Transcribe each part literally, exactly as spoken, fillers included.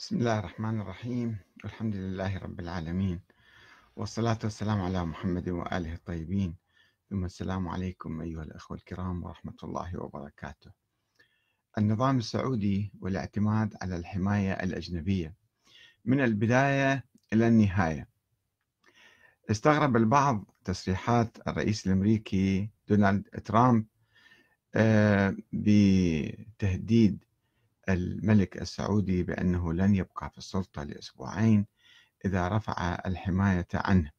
بسم الله الرحمن الرحيم، والحمد لله رب العالمين، والصلاة والسلام على محمد وآله الطيبين، ثم السلام عليكم أيها الأخوة الكرام ورحمة الله وبركاته. النظام السعودي والاعتماد على الحماية الأجنبية من البداية إلى النهاية. استغرب البعض تصريحات الرئيس الأمريكي دونالد ترامب بتهديد الملك السعودي بأنه لن يبقى في السلطة لأسبوعين إذا رفع الحماية عنه،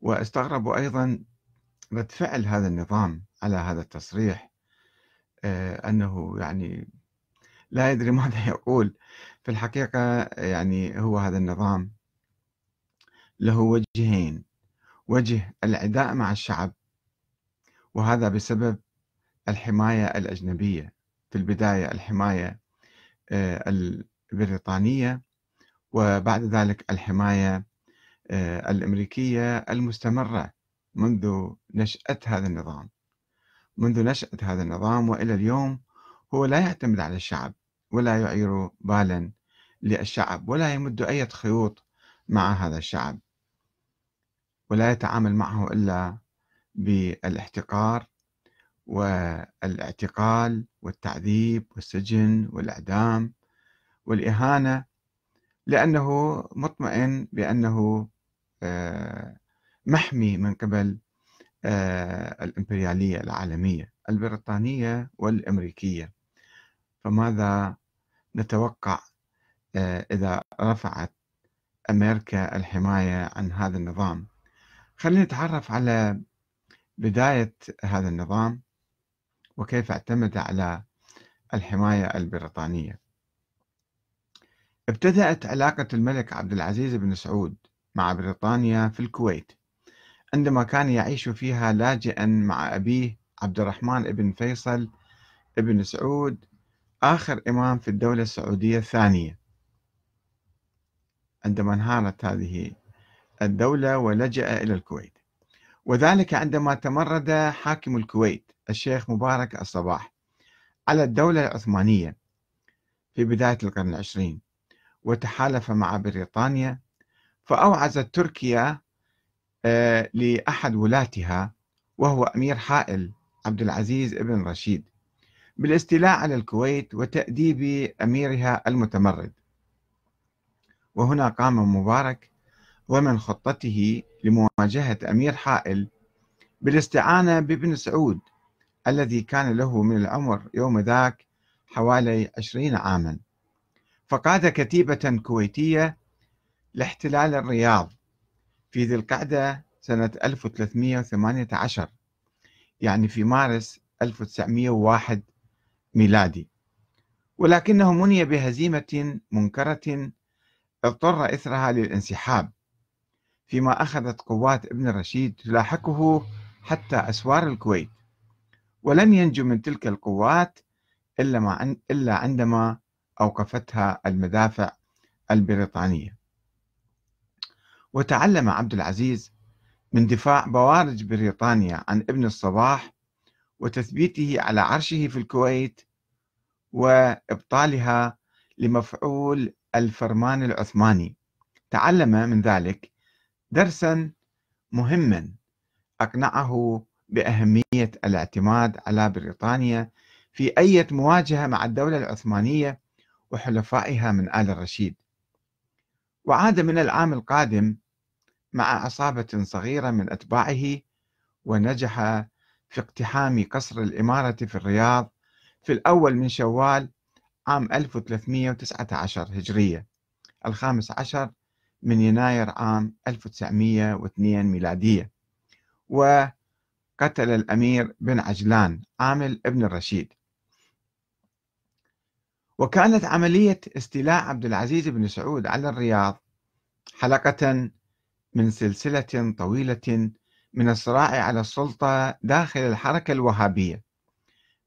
واستغربوا أيضا رد فعل هذا النظام على هذا التصريح، أنه يعني لا يدري ماذا يقول. في الحقيقة يعني هو هذا النظام له وجهين: وجه العداء مع الشعب، وهذا بسبب الحماية الأجنبية، في البداية الحماية البريطانية وبعد ذلك الحماية الأمريكية المستمرة منذ نشأة هذا النظام منذ نشأة هذا النظام وإلى اليوم. هو لا يعتمد على الشعب ولا يعير بالا للشعب ولا يمد أي خيوط مع هذا الشعب، ولا يتعامل معه إلا بالاحتقار والاعتقال والتعذيب والسجن والإعدام والإهانة، لأنه مطمئن بأنه محمي من قبل الإمبريالية العالمية البريطانية والأمريكية. فماذا نتوقع إذا رفعت أمريكا الحماية عن هذا النظام؟ خلينا نتعرف على بداية هذا النظام وكيف اعتمد على الحماية البريطانية. ابتدأت علاقة الملك عبد العزيز بن سعود مع بريطانيا في الكويت، عندما كان يعيش فيها لاجئا مع أبيه عبد الرحمن بن فيصل بن سعود، آخر إمام في الدولة السعودية الثانية. عندما انهارت هذه الدولة ولجأ إلى الكويت، وذلك عندما تمرد حاكم الكويت الشيخ مبارك الصباح على الدولة العثمانية في بداية القرن العشرين وتحالف مع بريطانيا، فأوعزت تركيا لأحد ولاتها وهو أمير حائل عبد العزيز ابن رشيد بالاستيلاء على الكويت وتأديب أميرها المتمرد. وهنا قام مبارك ومن خطته لمواجهة أمير حائل بالاستعانة بابن سعود الذي كان له من العمر يوم ذاك حوالي عشرين عاما، فقاد كتيبة كويتية لاحتلال الرياض في ذي القعدة سنة ألف وثلاثمئة وثمانية عشر، يعني في مارس ألف وتسعمئة وواحد ميلادي، ولكنه مني بهزيمة منكرة اضطر إثرها للانسحاب، فيما أخذت قوات ابن رشيد تلاحقه حتى أسوار الكويت، ولم ينجو من تلك القوات إلا عندما أوقفتها المدافع البريطانية. وتعلم عبد العزيز من دفاع بوارج بريطانيا عن ابن الصباح وتثبيته على عرشه في الكويت وإبطالها لمفعول الفرمان العثماني. تعلم من ذلك درسا مهما أقنعه بأهمية الاعتماد على بريطانيا في أي مواجهة مع الدولة العثمانية وحلفائها من آل الرشيد. وعاد من العام القادم مع عصابة صغيرة من أتباعه، ونجح في اقتحام قصر الإمارة في الرياض في الأول من شوال عام ألف وثلاثمئة وتسعة عشر هجرية، الخامس عشر من يناير عام ألف وتسعمئة واثنين ميلادية، وقتل الأمير بن عجلان عامل ابن الرشيد. وكانت عملية استيلاء عبد العزيز بن سعود على الرياض حلقة من سلسلة طويلة من الصراع على السلطة داخل الحركة الوهابية،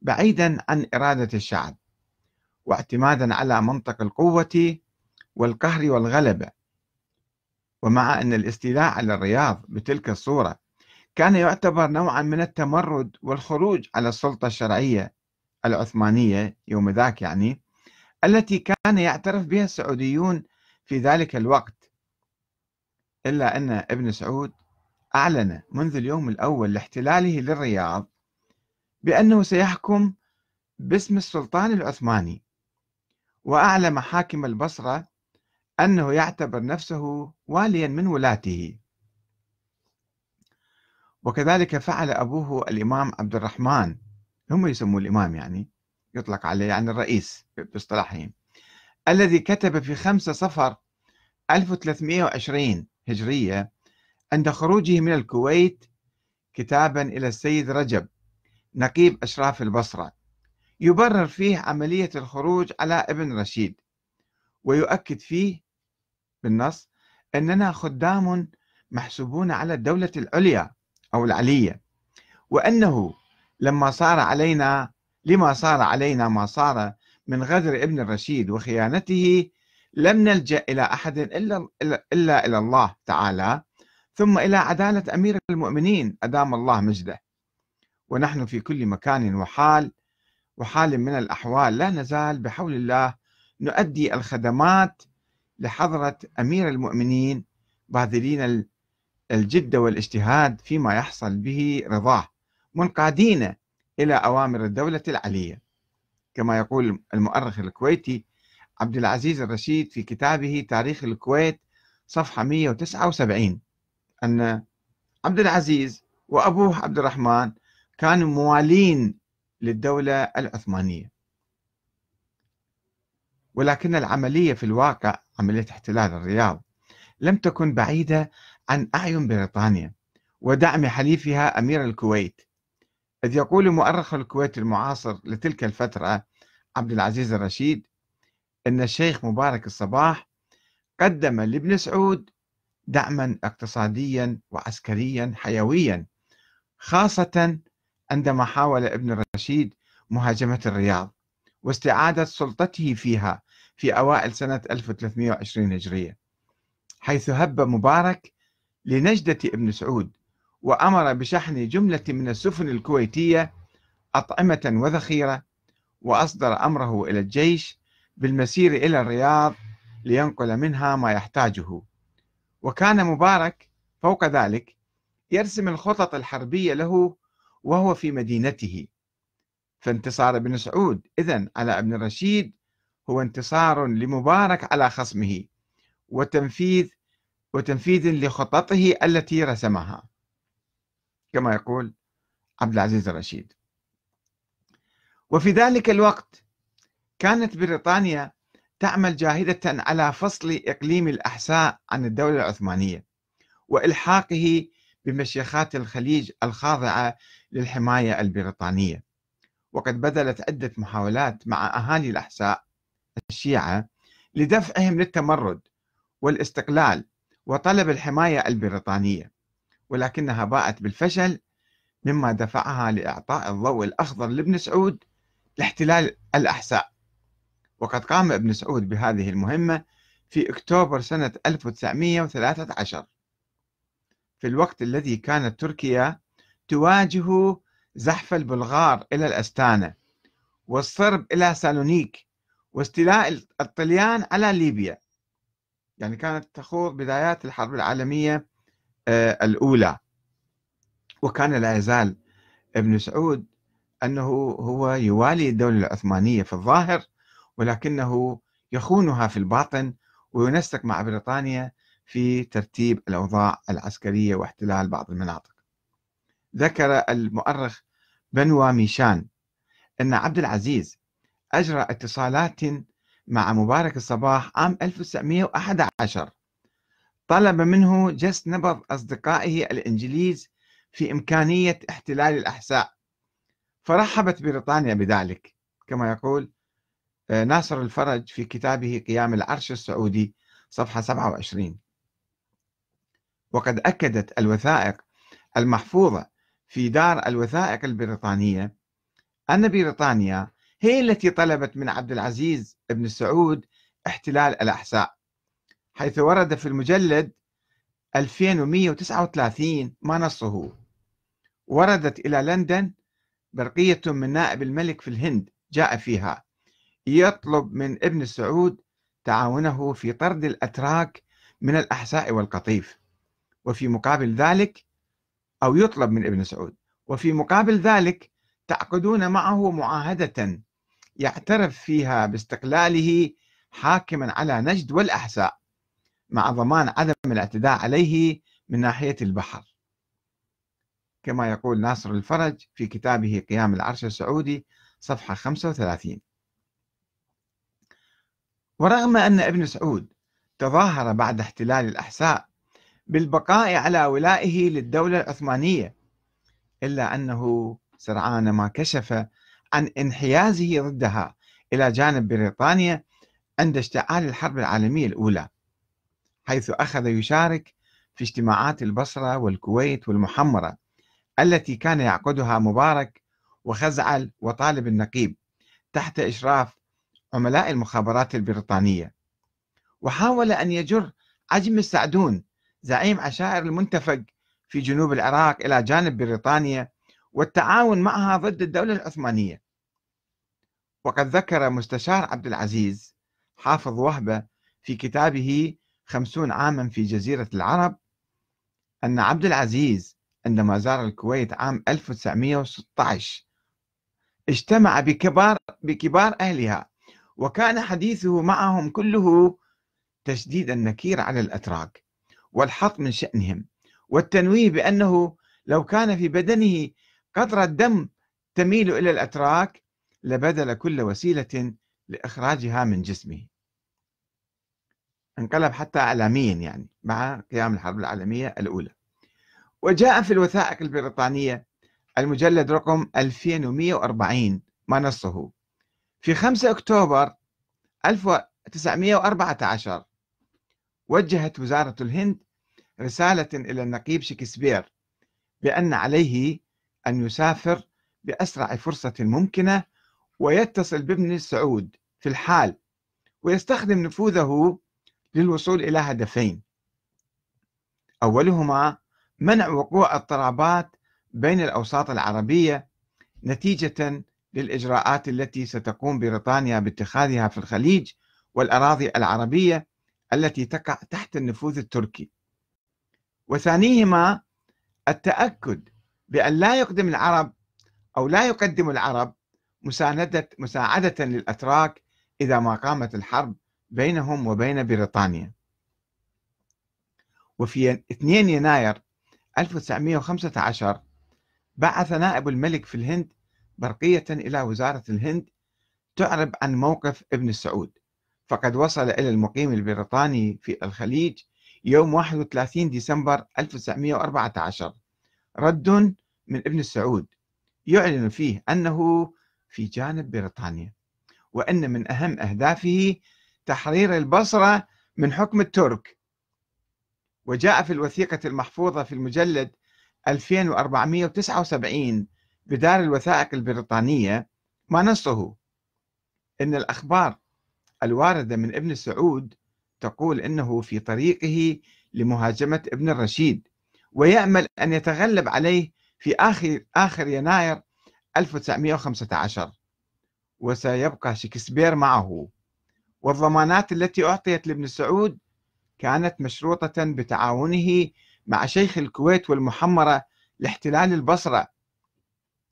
بعيدا عن إرادة الشعب واعتمادا على منطق القوة والقهر والغلبة. ومع أن الاستيلاء على الرياض بتلك الصورة كان يعتبر نوعا من التمرد والخروج على السلطة الشرعية العثمانية يوم ذاك، يعني التي كان يعترف بها السعوديون في ذلك الوقت، إلا أن ابن سعود أعلن منذ اليوم الأول لاحتلاله للرياض بأنه سيحكم باسم السلطان العثماني، وأعلم حاكم البصرة أنه يعتبر نفسه واليا من ولاته، وكذلك فعل أبوه الإمام عبد الرحمن، هم يسموه الإمام يعني يطلق عليه يعني الرئيس باصطلاحهم، الذي كتب في خمسة صفر ألف وثلاثمئة وعشرين هجرية عند خروجه من الكويت كتابا إلى السيد رجب نقيب أشراف البصرة يبرر فيه عملية الخروج على ابن رشيد، ويؤكد فيه بالنص أننا خدام محسوبون على الدولة العليا أو العلية، وأنه لما صار علينا لما صار علينا ما صار من غدر ابن رشيد وخيانته لم نلجأ إلى أحد إلا, إلا إلى الله تعالى ثم إلى عدالة أمير المؤمنين أدام الله مجده، ونحن في كل مكان وحال وحال من الأحوال لا نزال بحول الله نؤدي الخدمات لحضرة أمير المؤمنين باذلين الجد والاجتهاد فيما يحصل به رضاه منقادين إلى أوامر الدولة العلية، كما يقول المؤرخ الكويتي عبد العزيز الرشيد في كتابه تاريخ الكويت صفحة مئة وتسعة وسبعين أن عبد العزيز وأبوه عبد الرحمن كانوا موالين للدولة العثمانية، ولكن العملية في الواقع عملية احتلال الرياض لم تكن بعيدة عن أعين بريطانيا ودعم حليفها أمير الكويت، إذ يقول مؤرخ الكويت المعاصر لتلك الفترة عبد العزيز الرشيد أن الشيخ مبارك الصباح قدم لابن سعود دعما اقتصاديا وعسكريا حيويا، خاصة عندما حاول ابن رشيد مهاجمة الرياض واستعادة سلطته فيها في أوائل سنة ألف وثلاثمئة وعشرين هجرية، حيث هب مبارك لنجدة ابن سعود وأمر بشحن جملة من السفن الكويتية أطعمة وذخيرة، وأصدر أمره إلى الجيش بالمسير إلى الرياض لينقل منها ما يحتاجه، وكان مبارك فوق ذلك يرسم الخطط الحربية له وهو في مدينته، فانتصار ابن سعود إذن على ابن رشيد هو انتصار لمبارك على خصمه وتنفيذ وتنفيذ لخططه التي رسمها، كما يقول عبد العزيز الرشيد. وفي ذلك الوقت كانت بريطانيا تعمل جاهدة على فصل إقليم الأحساء عن الدولة العثمانية وإلحاقه بمشيخات الخليج الخاضعة للحماية البريطانية، وقد بذلت عدة محاولات مع أهالي الأحساء الشيعة لدفعهم للتمرد والاستقلال وطلب الحماية البريطانية، ولكنها باءت بالفشل، مما دفعها لإعطاء الضوء الأخضر لابن سعود لاحتلال الأحساء، وقد قام ابن سعود بهذه المهمة في أكتوبر سنة ألف وتسعمئة وثلاثة عشر، في الوقت الذي كانت تركيا تواجه زحف البلغار إلى الأستانة والصرب إلى سالونيك واستيلاء الطليان على ليبيا، يعني كانت تخوض بدايات الحرب العالمية الأولى، وكان لا يزال ابن سعود أنه هو يوالي الدولة العثمانية في الظاهر، ولكنه يخونها في الباطن وينسق مع بريطانيا في ترتيب الأوضاع العسكرية واحتلال بعض المناطق. ذكر المؤرخ بنوا ميشان أن عبد العزيز أجرى اتصالات مع مبارك الصباح عام ألف وتسعمئة وأحد عشر طلب منه جس نبض أصدقائه الإنجليز في إمكانية احتلال الأحساء، فرحبت بريطانيا بذلك، كما يقول ناصر الفرج في كتابه قيام العرش السعودي صفحة سبعة وعشرين، وقد أكدت الوثائق المحفوظة في دار الوثائق البريطانية أن بريطانيا هي التي طلبت من عبد العزيز بن سعود احتلال الأحساء، حيث ورد في المجلد ألفين ومئة وتسعة وثلاثين ما نصه، وردت إلى لندن برقية من نائب الملك في الهند جاء فيها يطلب من ابن سعود تعاونه في طرد الأتراك من الأحساء والقطيف، وفي مقابل ذلك أو يطلب من ابن سعود وفي مقابل ذلك تعقدون معه معاهدة يعترف فيها باستقلاله حاكما على نجد والأحساء مع ضمان عدم الاعتداء عليه من ناحية البحر، كما يقول ناصر الفرج في كتابه قيام العرش السعودي صفحة خمسة وثلاثين. ورغم أن ابن سعود تظاهر بعد احتلال الأحساء بالبقاء على ولائه للدولة العثمانية، إلا أنه سرعان ما كشف عن انحيازه ضدها إلى جانب بريطانيا عند اشتعال الحرب العالمية الأولى، حيث أخذ يشارك في اجتماعات البصرة والكويت والمحمرة التي كان يعقدها مبارك وخزعل وطالب النقيب تحت إشراف عملاء المخابرات البريطانية، وحاول أن يجر عجم السعدون زعيم عشائر المنتفق في جنوب العراق إلى جانب بريطانيا والتعاون معها ضد الدولة العثمانية. وقد ذكر مستشار عبد العزيز حافظ وهبة في كتابه خمسون عاما في جزيرة العرب أن عبد العزيز عندما زار الكويت عام ألف وتسعمئة وستة عشر اجتمع بكبار, بكبار أهلها، وكان حديثه معهم كله تشديد النكير على الأتراك والحط من شأنهم، والتنويه بأنه لو كان في بدنه قطرة دم تميل إلى الأتراك لبذل كل وسيلة لإخراجها من جسمه. انقلب حتى إعلاميا يعني مع قيام الحرب العالمية الأولى. وجاء في الوثائق البريطانية المجلد رقم ألفين ومئة وأربعين ما نصه في خمسة أكتوبر ألف وتسعمئة وأربعة عشر، وجهت وزارة الهند رسالة إلى النقيب شيكسبير بأن عليه أن يسافر بأسرع فرصة ممكنة ويتصل بابن سعود في الحال ويستخدم نفوذه للوصول إلى هدفين، أولهما منع وقوع اضطرابات بين الأوساط العربية نتيجة للإجراءات التي ستقوم بريطانيا باتخاذها في الخليج والأراضي العربية التي تقع تحت النفوذ التركي، وثانيهما التأكد بأن لا يقدم العرب أو لا يقدم العرب مساندة مساعدة للأتراك إذا ما قامت الحرب بينهم وبين بريطانيا. وفي اثنين يناير ألف وتسعمئة وخمسة عشر بعث نائب الملك في الهند برقية إلى وزارة الهند تعرب عن موقف ابن سعود، فقد وصل إلى المقيم البريطاني في الخليج يوم واحد وثلاثين ديسمبر ألف وتسعمئة وأربعة عشر رد من ابن سعود يعلن فيه أنه في جانب بريطانيا، وأن من أهم أهدافه تحرير البصرة من حكم الترك. وجاء في الوثيقة المحفوظة في المجلد ألفين وأربعمئة وتسعة وسبعين بدار الوثائق البريطانية ما نصه إن الأخبار الواردة من ابن سعود تقول إنه في طريقه لمهاجمة ابن الرشيد ويأمل أن يتغلب عليه في آخر, آخر يناير ألف وتسعمئة وخمسة عشر، وسيبقى شيكسبير معه. والضمانات التي أعطيت لابن سعود كانت مشروطة بتعاونه مع شيخ الكويت والمحمرة لاحتلال البصرة،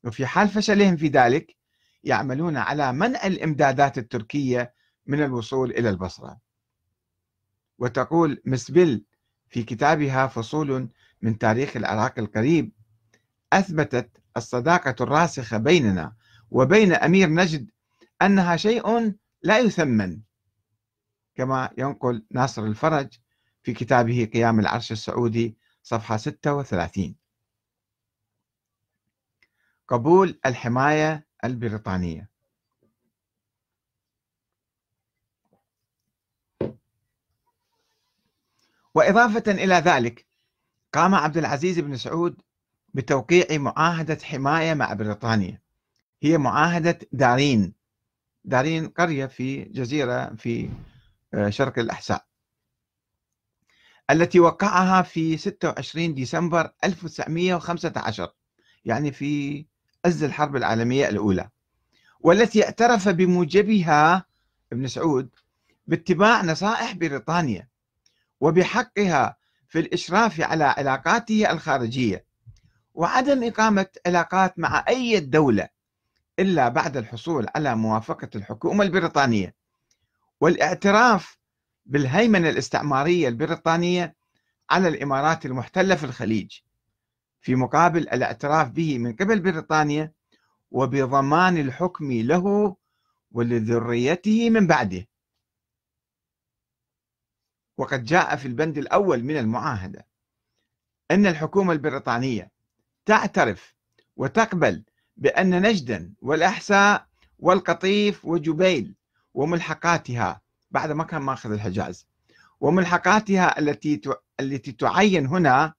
وفي حال فشلهم في ذلك يعملون على منع الإمدادات التركية من الوصول إلى البصرة. وتقول مسبل في كتابها فصول من تاريخ العراق القريب: أثبتت الصداقة الراسخة بيننا وبين أمير نجد أنها شيء لا يثمن، كما ينقل ناصر الفرج في كتابه قيام العرش السعودي صفحة ستة وثلاثين. قبول الحماية البريطانية. وإضافة إلى ذلك قام عبد العزيز بن سعود بتوقيع معاهدة حماية مع بريطانيا، هي معاهدة دارين. دارين قرية في جزيرة في شرق الأحساء، التي وقعها في ستة وعشرين ديسمبر ألف وتسعمئة وخمسة عشر، يعني في عز الحرب العالمية الأولى، والتي اعترف بموجبها ابن سعود باتباع نصائح بريطانيا وبحقها في الإشراف على علاقاته الخارجية وعدم إقامة علاقات مع أي دولة إلا بعد الحصول على موافقة الحكومة البريطانية والاعتراف بالهيمنة الاستعمارية البريطانية على الإمارات المحتلة في الخليج في مقابل الاعتراف به من قبل بريطانيا وبضمان الحكم له ولذريته من بعده. وقد جاء في البند الأول من المعاهدة أن الحكومة البريطانية تعترف وتقبل بأن نجدا والأحساء والقطيف وجبيل وملحقاتها بعد ما كان ماخذ الحجاز وملحقاتها التي التي تعين هنا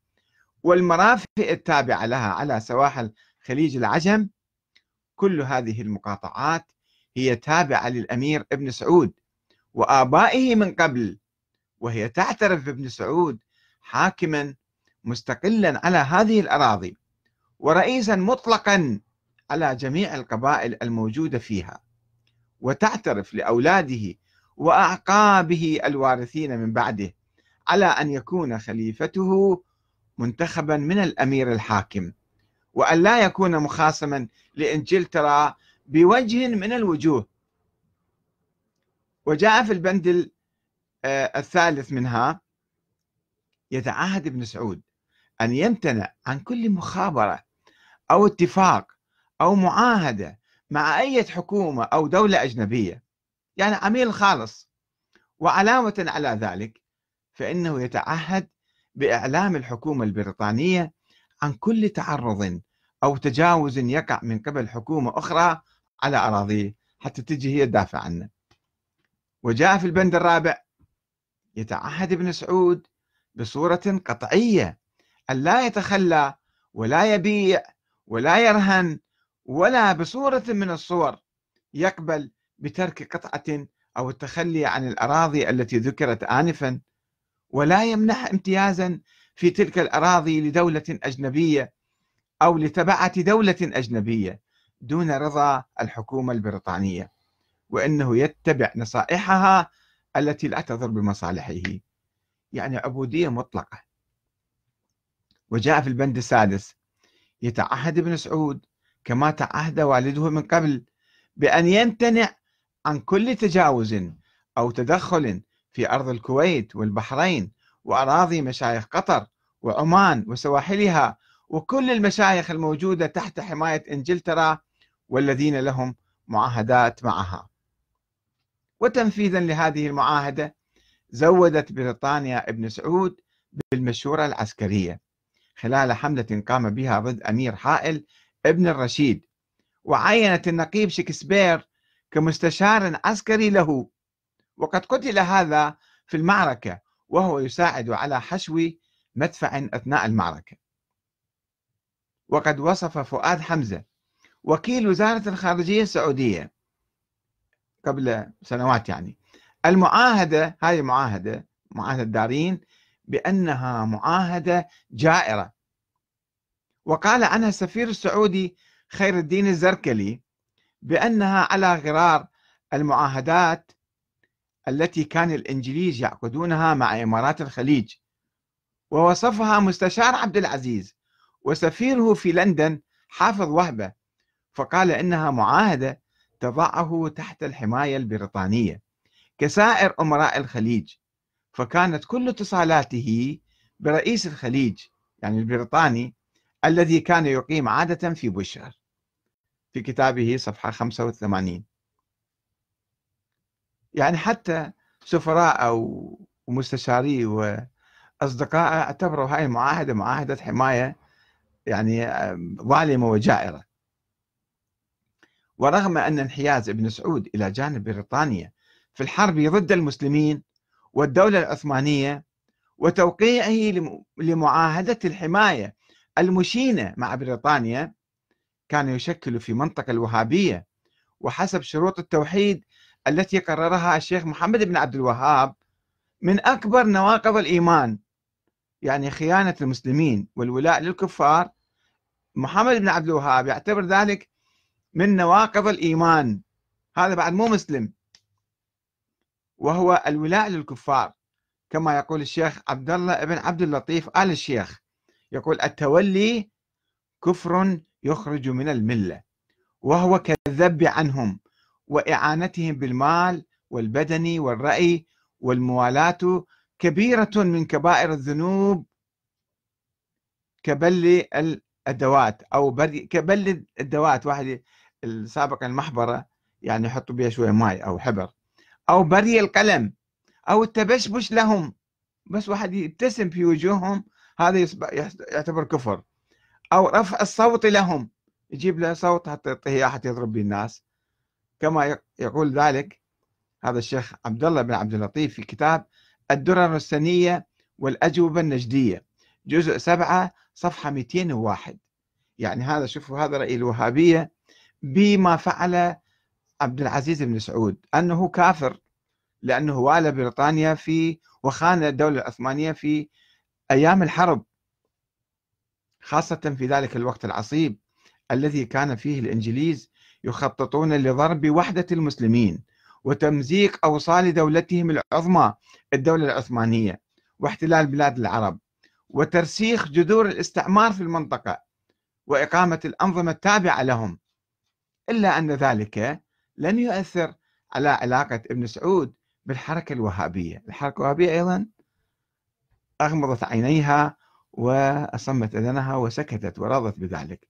والمرافئ التابعة لها على سواحل خليج العجم، كل هذه المقاطعات هي تابعة للأمير ابن سعود وآبائه من قبل، وهي تعترف بابن سعود حاكما مستقلا على هذه الأراضي ورئيسا مطلقا على جميع القبائل الموجودة فيها، وتعترف لأولاده وأعقابه الوارثين من بعده على أن يكون خليفته منتخبا من الأمير الحاكم وأن لا يكون مخاصما لإنجلترا بوجه من الوجوه. وجاء في البند الثالث منها يتعهد ابن سعود أن يمتنع عن كل مخابرة أو اتفاق أو معاهدة مع أي حكومة أو دولة أجنبية، يعني عميل خالص. وعلاوة على ذلك فإنه يتعهد بإعلام الحكومة البريطانية عن كل تعرض أو تجاوز يقع من قبل حكومة أخرى على أراضيه حتى تجي هي تدافع عنه. وجاء في البند الرابع يتعهد ابن سعود بصورة قطعية أن لا يتخلى ولا يبيع ولا يرهن ولا بصورة من الصور يقبل بترك قطعة أو التخلي عن الأراضي التي ذكرت آنفا، ولا يمنح امتيازا في تلك الأراضي لدولة أجنبية أو لتبعة دولة أجنبية دون رضا الحكومة البريطانية، وإنه يتبع نصائحها التي لا تضر بمصالحه، يعني عبودية مطلقة. وجاء في البند السادس يتعهد ابن سعود كما تعهد والده من قبل بأن يمتنع عن كل تجاوز أو تدخل في أرض الكويت والبحرين وأراضي مشايخ قطر وعمان وسواحلها وكل المشايخ الموجودة تحت حماية إنجلترا والذين لهم معاهدات معها. وتنفيذا لهذه المعاهدة زودت بريطانيا ابن سعود بالمشورة العسكرية خلال حملة قام بها ضد أمير حائل ابن الرشيد، وعينت النقيب شيكسبير كمستشار عسكري له، وقد قتل هذا في المعركة وهو يساعد على حشو مدفع أثناء المعركة. وقد وصف فؤاد حمزة وكيل وزارة الخارجية السعودية قبل سنوات يعني المعاهدة، هذه المعاهدة معاهدة دارين، بأنها معاهدة جائرة. وقال عنها السفير السعودي خير الدين الزركلي بأنها على غرار المعاهدات التي كان الإنجليز يعقدونها مع إمارات الخليج، ووصفها مستشار عبد العزيز وسفيره في لندن حافظ وهبة، فقال إنها معاهدة تضعه تحت الحماية البريطانية كسائر أمراء الخليج، فكانت كل اتصالاته برئيس الخليج يعني البريطاني الذي كان يقيم عادة في بوشهر في كتابه صفحة خمسة وثمانين. يعني حتى سفراء ومستشاري وأصدقاء اعتبروا هاي المعاهدة معاهدة حماية يعني ظالمة وجائرة. ورغم أن انحياز ابن سعود إلى جانب بريطانيا في الحرب ضد المسلمين والدولة العثمانية وتوقيعه لمعاهدة الحماية المشينة مع بريطانيا، كان يشكل في منطقة الوهابية وحسب شروط التوحيد التي قررها الشيخ محمد بن عبد الوهاب من أكبر نواقض الإيمان، يعني خيانة المسلمين والولاء للكفار. محمد بن عبد الوهاب يعتبر ذلك من نواقض الإيمان، هذا بعد مو مسلم، وهو الولاء للكفار، كما يقول الشيخ عبد الله ابن عبد اللطيف آل الشيخ، يقول التولي كفر يخرج من الملة، وهو كالذب عنهم وإعانتهم بالمال والبدن والرأي، والموالاة كبيرة من كبائر الذنوب كبل الأدوات أو كبل الدوات، واحد السابق المحبرة يعني يحطوا بها شوية ماء أو حبر، أو بري القلم، أو التبشبش لهم، بس واحد يبتسم في وجوههم هذا يعتبر كفر، أو رفع الصوت لهم، يجيب له صوت حتى يعطيه حتى يضرب به الناس، كما يقول ذلك هذا الشيخ عبد الله بن عبد اللطيف في كتاب الدرر السنية والأجوبة النجدية جزء سبعة صفحة مئتين وواحد. يعني هذا شوفوا هذا رأي الوهابية بما فعل عبد العزيز بن سعود، أنه كافر لأنه والى بريطانيا في وخان الدولة العثمانية في أيام الحرب، خاصة في ذلك الوقت العصيب الذي كان فيه الإنجليز يخططون لضرب وحدة المسلمين وتمزيق أوصال دولتهم العظمى الدولة العثمانية واحتلال بلاد العرب وترسيخ جذور الاستعمار في المنطقة وإقامة الأنظمة التابعة لهم، إلا أن ذلك لن يؤثر على علاقة ابن سعود بالحركة الوهابية. الحركة الوهابية أيضا أغمضت عينيها وأصمت أذنها وسكتت ورضت بذلك،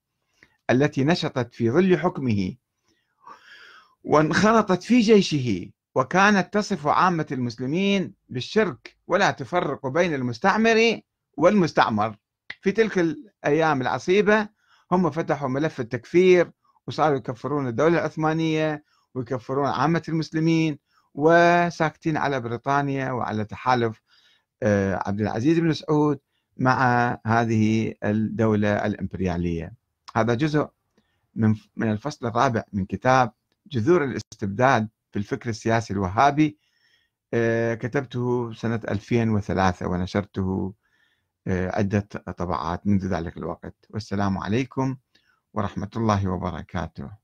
التي نشطت في ظل حكمه وانخرطت في جيشه، وكانت تصف عامة المسلمين بالشرك ولا تفرق بين المستعمر والمستعمر. في تلك الأيام العصيبة هم فتحوا ملف التكفير وصاروا يكفرون الدولة العثمانية ويكفرون عامة المسلمين، وساكتين على بريطانيا وعلى تحالف عبد العزيز بن سعود مع هذه الدولة الإمبريالية. هذا جزء من من الفصل الرابع من كتاب جذور الاستبداد في الفكر السياسي الوهابي، كتبته سنة ألفين وثلاثة ونشرته عدة طبعات منذ ذلك الوقت. والسلام عليكم ورحمة الله وبركاته.